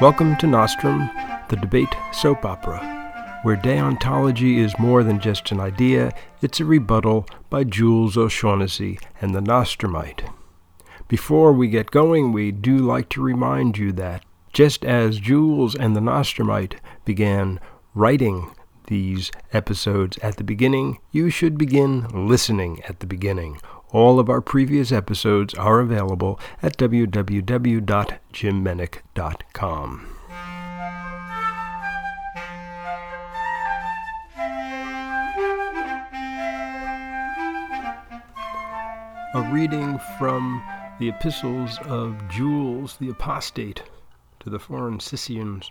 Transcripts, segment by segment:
Welcome to Nostrum, the debate soap opera, where deontology is more than just an idea, it's a rebuttal by Jules O'Shaughnessy and the Nostromite. Before we get going, we do like to remind you that just as Jules and the Nostromite began writing these episodes at the beginning, you should begin listening at the beginning. All of our previous episodes are available at www.jimmenick.com. A reading from the epistles of Jules the Apostate to the foreign Sissians.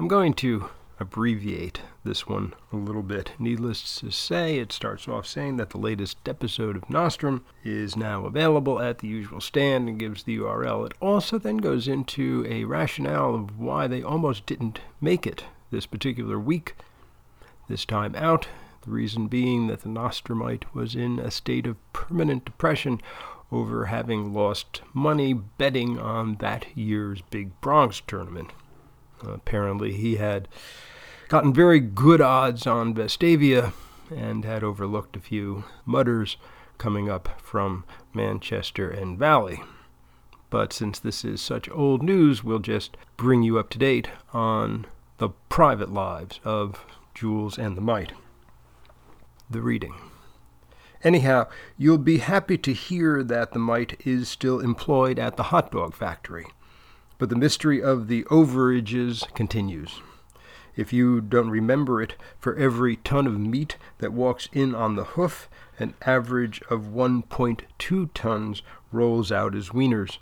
I'm going to abbreviate this one a little bit. Needless to say, it starts off saying that the latest episode of Nostrum is now available at the usual stand and gives the URL. It also then goes into a rationale of why they almost didn't make it this particular week, this time out. The reason being that the Nostromite was in a state of permanent depression over having lost money betting on that year's Big Bronx tournament. Apparently he had gotten very good odds on Vestavia and had overlooked a few mutters coming up from Manchester and Valley. But since this is such old news, we'll just bring you up to date on the private lives of Jules and the Mite. The reading. Anyhow, you'll be happy to hear that the Mite is still employed at the hot dog factory. But the mystery of the overages continues. If you don't remember it, for every ton of meat that walks in on the hoof, an average of 1.2 tons rolls out as wieners.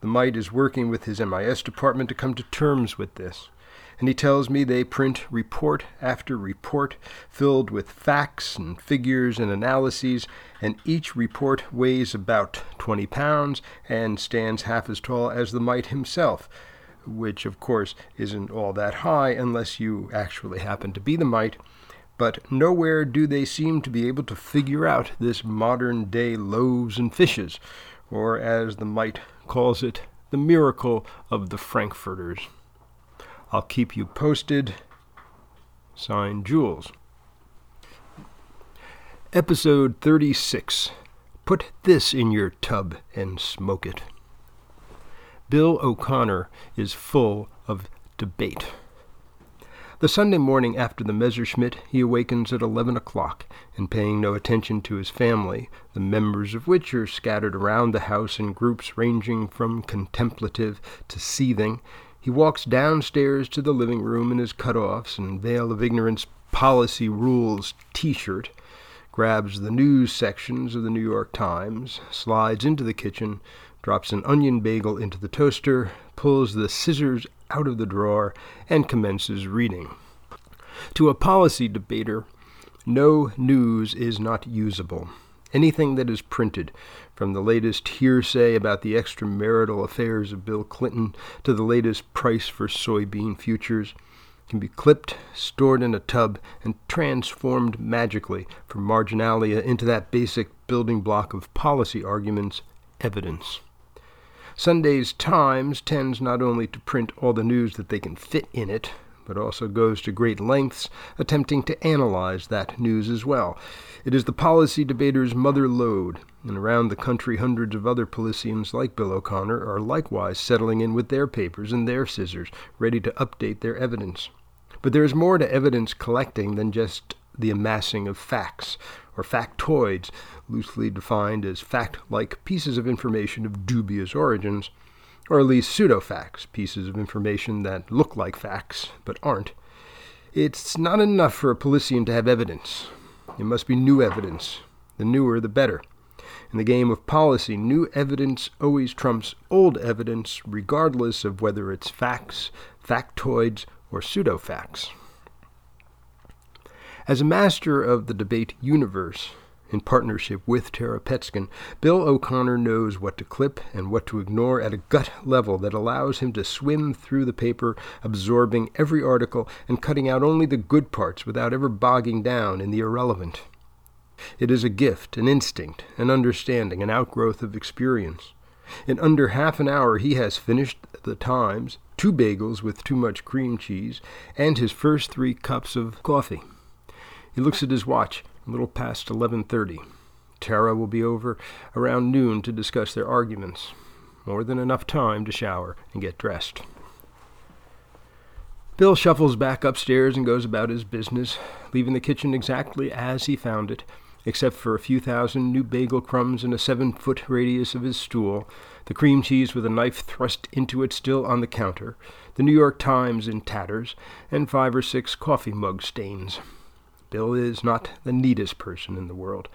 The Mite is working with his MIS department to come to terms with this, and he tells me they print report after report filled with facts and figures and analyses, and each report weighs about 20 pounds and stands half as tall as the Mite himself, which of course isn't all that high unless you actually happen to be the Mite, but nowhere do they seem to be able to figure out this modern-day loaves and fishes, or as the Mite calls it, the miracle of the Frankfurters. I'll keep you posted. Signed, Jules. Episode 36. Put this in your tub and smoke it. Bill O'Connor is full of debate. The Sunday morning after the Messerschmitt, he awakens at 11 o'clock, and paying no attention to his family, the members of which are scattered around the house in groups ranging from contemplative to seething, he walks downstairs to the living room in his cutoffs and veil of ignorance policy rules T-shirt, grabs the news sections of the New York Times, slides into the kitchen, drops an onion bagel into the toaster, pulls the scissors out of the drawer, and commences reading. To a policy debater, no news is not usable. Anything that is printed, from the latest hearsay about the extramarital affairs of Bill Clinton to the latest price for soybean futures, can be clipped, stored in a tub, and transformed magically from marginalia into that basic building block of policy arguments, evidence. Sunday's Times tends not only to print all the news that they can fit in it, but also goes to great lengths attempting to analyze that news as well. It is the policy debater's mother lode, and around the country hundreds of other politicians like Bill O'Connor are likewise settling in with their papers and their scissors, ready to update their evidence. But there is more to evidence collecting than just the amassing of facts, or factoids, loosely defined as fact-like pieces of information of dubious origins, or at least pseudo-facts, pieces of information that look like facts, but aren't. It's not enough for a politician to have evidence. It must be new evidence. The newer, the better. In the game of policy, new evidence always trumps old evidence, regardless of whether it's facts, factoids, or pseudo-facts. As a master of the debate universe, in partnership with Tara Petskin, Bill O'Connor knows what to clip and what to ignore at a gut level that allows him to swim through the paper, absorbing every article and cutting out only the good parts without ever bogging down in the irrelevant. It is a gift, an instinct, an understanding, an outgrowth of experience. In under half an hour he has finished the Times, 2 bagels with too much cream cheese, and his first 3 cups of coffee. He looks at his watch, a little past 11:30. Tara will be over around noon to discuss their arguments. More than enough time to shower and get dressed. Bill shuffles back upstairs and goes about his business, leaving the kitchen exactly as he found it, except for a few thousand new bagel crumbs in a 7-foot radius of his stool, the cream cheese with a knife thrust into it still on the counter, the New York Times in tatters, and 5 or 6 coffee mug stains. Bill is not the neatest person in the world.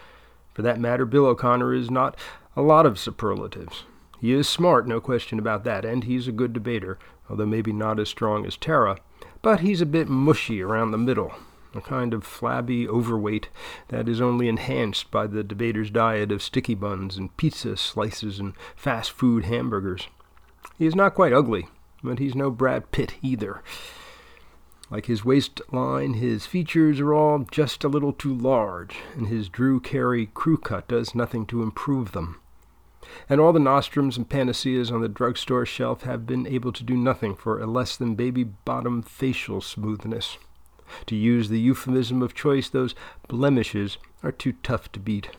For that matter, Bill O'Connor is not a lot of superlatives. He is smart, no question about that, and he's a good debater, although maybe not as strong as Tara, but he's a bit mushy around the middle, a kind of flabby overweight that is only enhanced by the debater's diet of sticky buns and pizza slices and fast food hamburgers. He is not quite ugly, but he's no Brad Pitt either. Like his waistline, his features are all just a little too large, and his Drew Carey crew cut does nothing to improve them. And all the nostrums and panaceas on the drugstore shelf have been able to do nothing for a less-than-baby-bottom facial smoothness. To use the euphemism of choice, those blemishes are too tough to beat.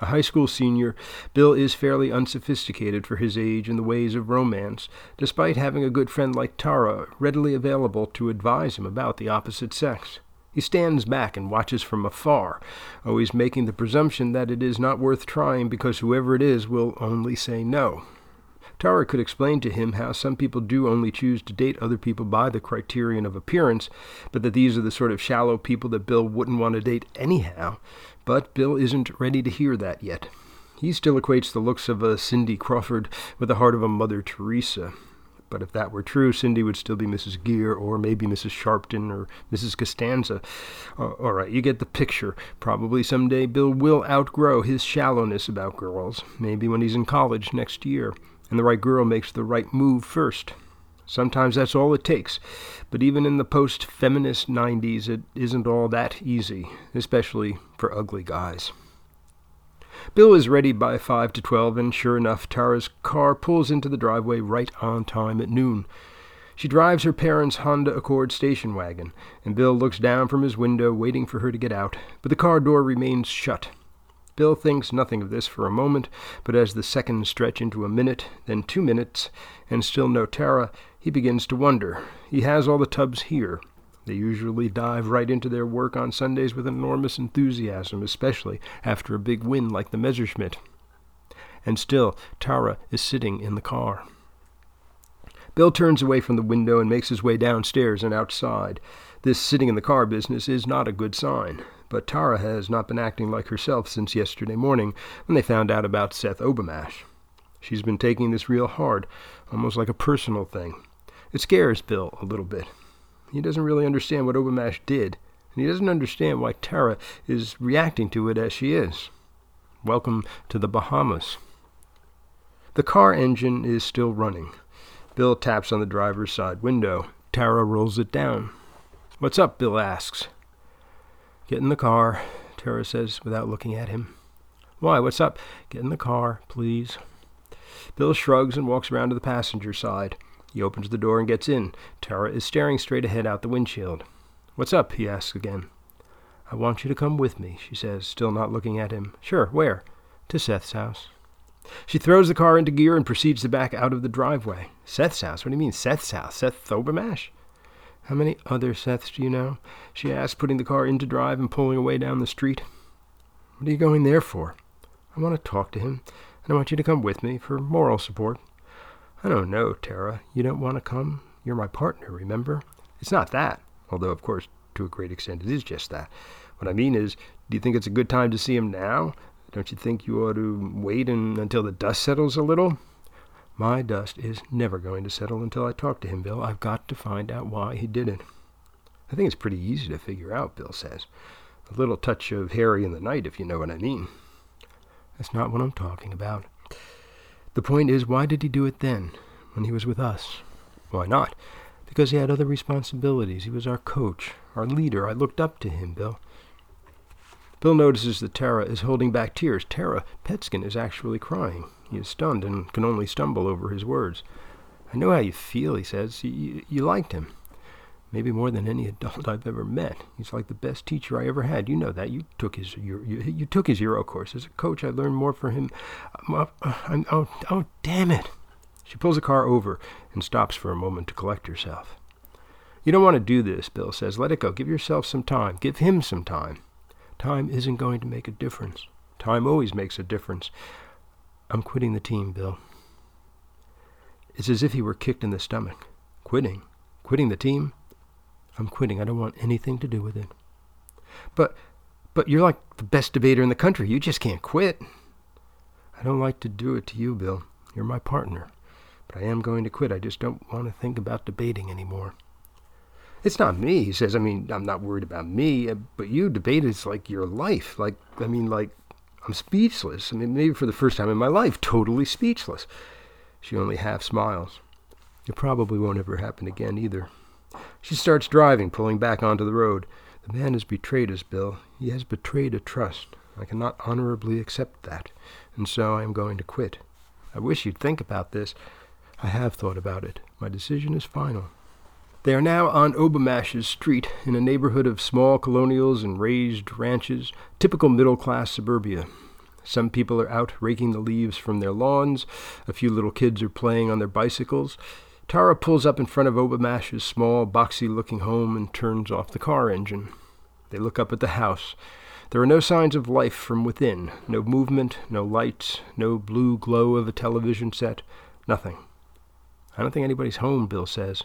A high school senior, Bill is fairly unsophisticated for his age in the ways of romance, despite having a good friend like Tara readily available to advise him about the opposite sex. He stands back and watches from afar, always making the presumption that it is not worth trying because whoever it is will only say no. Tara could explain to him how some people do only choose to date other people by the criterion of appearance, but that these are the sort of shallow people that Bill wouldn't want to date anyhow. But Bill isn't ready to hear that yet. He still equates the looks of a Cindy Crawford with the heart of a Mother Teresa. But if that were true, Cindy would still be Mrs. Gear, or maybe Mrs. Sharpton, or Mrs. Costanza. All right, you get the picture. Probably someday Bill will outgrow his shallowness about girls, maybe when he's in college next year, and the right girl makes the right move first. Sometimes that's all it takes, but even in the post-feminist 90s, it isn't all that easy, especially for ugly guys. Bill is ready by 5 to 12, and sure enough, Tara's car pulls into the driveway right on time at noon. She drives her parents' Honda Accord station wagon, and Bill looks down from his window, waiting for her to get out, but the car door remains shut. Bill thinks nothing of this for a moment, but as the seconds stretch into a minute, then 2 minutes, and still no Tara, he begins to wonder. He has all the tubs here. They usually dive right into their work on Sundays with enormous enthusiasm, especially after a big win like the Messerschmitt. And still, Tara is sitting in the car. Bill turns away from the window and makes his way downstairs and outside. This sitting-in-the-car business is not a good sign, but Tara has not been acting like herself since yesterday morning when they found out about Seth Obamash. She's been taking this real hard, almost like a personal thing. It scares Bill a little bit. He doesn't really understand what Obamash did, and he doesn't understand why Tara is reacting to it as she is. Welcome to the Bahamas. The car engine is still running. Bill taps on the driver's side window. Tara rolls it down. "What's up?" Bill asks. "Get in the car," Tara says without looking at him. "Why, what's up?" "Get in the car, please." Bill shrugs and walks around to the passenger side. He opens the door and gets in. Tara is staring straight ahead out the windshield. "What's up?" he asks again. "I want you to come with me," she says, still not looking at him. "Sure, where?" "To Seth's house." She throws the car into gear and proceeds to back out of the driveway. "Seth's house? What do you mean, Seth's house? Seth Obamash?" "How many other Seths do you know?" she asks, putting the car into drive and pulling away down the street. "What are you going there for?" "I want to talk to him, and I want you to come with me for moral support." "I don't know, Tara. You don't want to come? You're my partner, remember?" "It's not that, although, of course, to a great extent, it is just that. What I mean is, do you think it's a good time to see him now? Don't you think you ought to wait until the dust settles a little?" "My dust is never going to settle until I talk to him, Bill. I've got to find out why he did it." "I think it's pretty easy to figure out," Bill says. "A little touch of Harry in the night, if you know what I mean." "That's not what I'm talking about. The point is, why did he do it then, when he was with us?" "Why not?" "Because he had other responsibilities. He was our coach, our leader. I looked up to him, Bill." Bill notices that Tara is holding back tears. Tara Petskin is actually crying. He is stunned and can only stumble over his words. I know how you feel, he says. You liked him. Maybe more than any adult I've ever met. He's like the best teacher I ever had. You know that. You took his Euro course. As a coach, I learned more from him. Oh, damn it. She pulls the car over and stops for a moment to collect herself. You don't want to do this, Bill says. Let it go. Give yourself some time. Give him some time. Time isn't going to make a difference. Time always makes a difference. I'm quitting the team, Bill. It's as if he were kicked in the stomach. Quitting? Quitting the team? I'm quitting. I don't want anything to do with it. But you're like the best debater in the country. You just can't quit. I don't like to do it to you, Bill. You're my partner. But I am going to quit. I just don't want to think about debating anymore. It's not me, he says. I mean, I'm not worried about me. But you debate is like your life. I'm speechless. I mean, maybe for the first time in my life, totally speechless. She only half smiles. It probably won't ever happen again either. She starts driving, pulling back onto the road. The man has betrayed us, Bill. He has betrayed a trust. I cannot honorably accept that, and so I am going to quit. I wish you'd think about this. I have thought about it. My decision is final. They are now on Obamash's street, in a neighborhood of small colonials and raised ranches, typical middle-class suburbia. Some people are out raking the leaves from their lawns. A few little kids are playing on their bicycles. Tara pulls up in front of Obamash's small, boxy-looking home and turns off the car engine. They look up at the house. There are no signs of life from within, no movement, no lights, no blue glow of a television set, nothing. I don't think anybody's home, Bill says.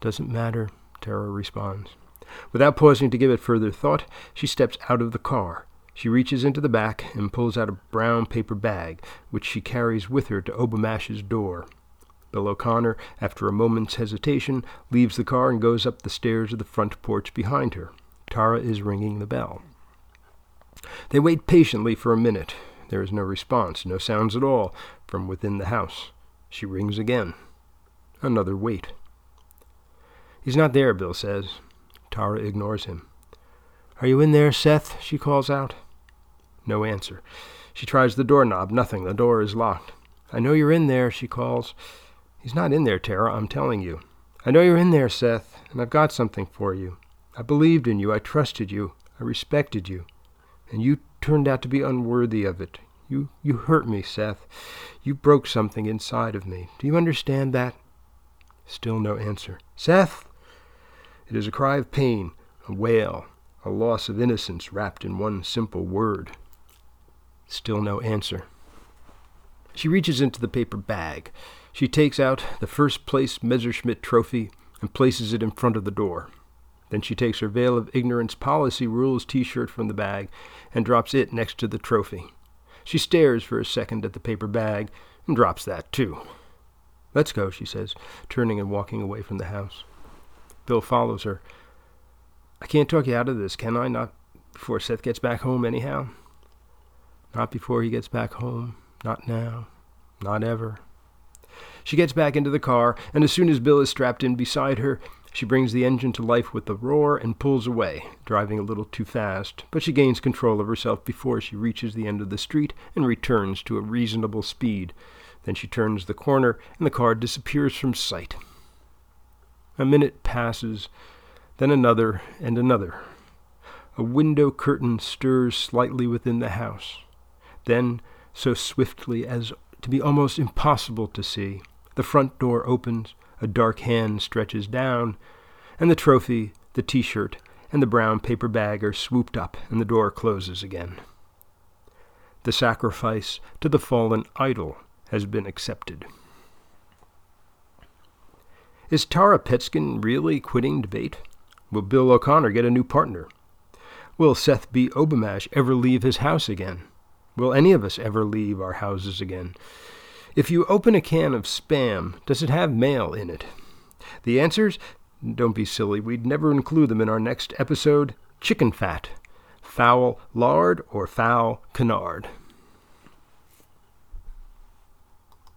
Doesn't matter, Tara responds. Without pausing to give it further thought, she steps out of the car. She reaches into the back and pulls out a brown paper bag, which she carries with her to Obamash's door. Bill O'Connor, after a moment's hesitation, leaves the car and goes up the stairs of the front porch behind her. Tara is ringing the bell. They wait patiently for a minute. There is no response, no sounds at all, from within the house. She rings again. Another wait. He's not there, Bill says. Tara ignores him. Are you in there, Seth? She calls out. No answer. She tries the doorknob. Nothing. The door is locked. I know you're in there, she calls. He's not in there, Tara, I'm telling you. I know you're in there, Seth, and I've got something for you. I believed in you, I trusted you, I respected you, and you turned out to be unworthy of it. You hurt me, Seth. You broke something inside of me. Do you understand that? Still no answer. Seth! It is a cry of pain, a wail, a loss of innocence wrapped in one simple word. Still no answer. She reaches into the paper bag. She takes out the first-place Messerschmitt trophy and places it in front of the door. Then she takes her Veil of Ignorance Policy Rules T-shirt from the bag and drops it next to the trophy. She stares for a second at the paper bag and drops that, too. Let's go, she says, turning and walking away from the house. Bill follows her. I can't talk you out of this, can I? Not before Seth gets back home, anyhow. Not before he gets back home. Not now. Not ever. She gets back into the car, and as soon as Bill is strapped in beside her, she brings the engine to life with a roar and pulls away, driving a little too fast, but she gains control of herself before she reaches the end of the street and returns to a reasonable speed. Then she turns the corner, and the car disappears from sight. A minute passes, then another and another. A window curtain stirs slightly within the house. Then, so swiftly as to be almost impossible to see, the front door opens, a dark hand stretches down, and the trophy, the T-shirt, and the brown paper bag are swooped up, and the door closes again. The sacrifice to the fallen idol has been accepted. Is Tara Petskin really quitting debate? Will Bill O'Connor get a new partner? Will Seth B. Obamash ever leave his house again? Will any of us ever leave our houses again? If you open a can of Spam, does it have mail in it? The answers? Don't be silly. We'd never include them in our next episode. Chicken fat, foul lard, or foul canard.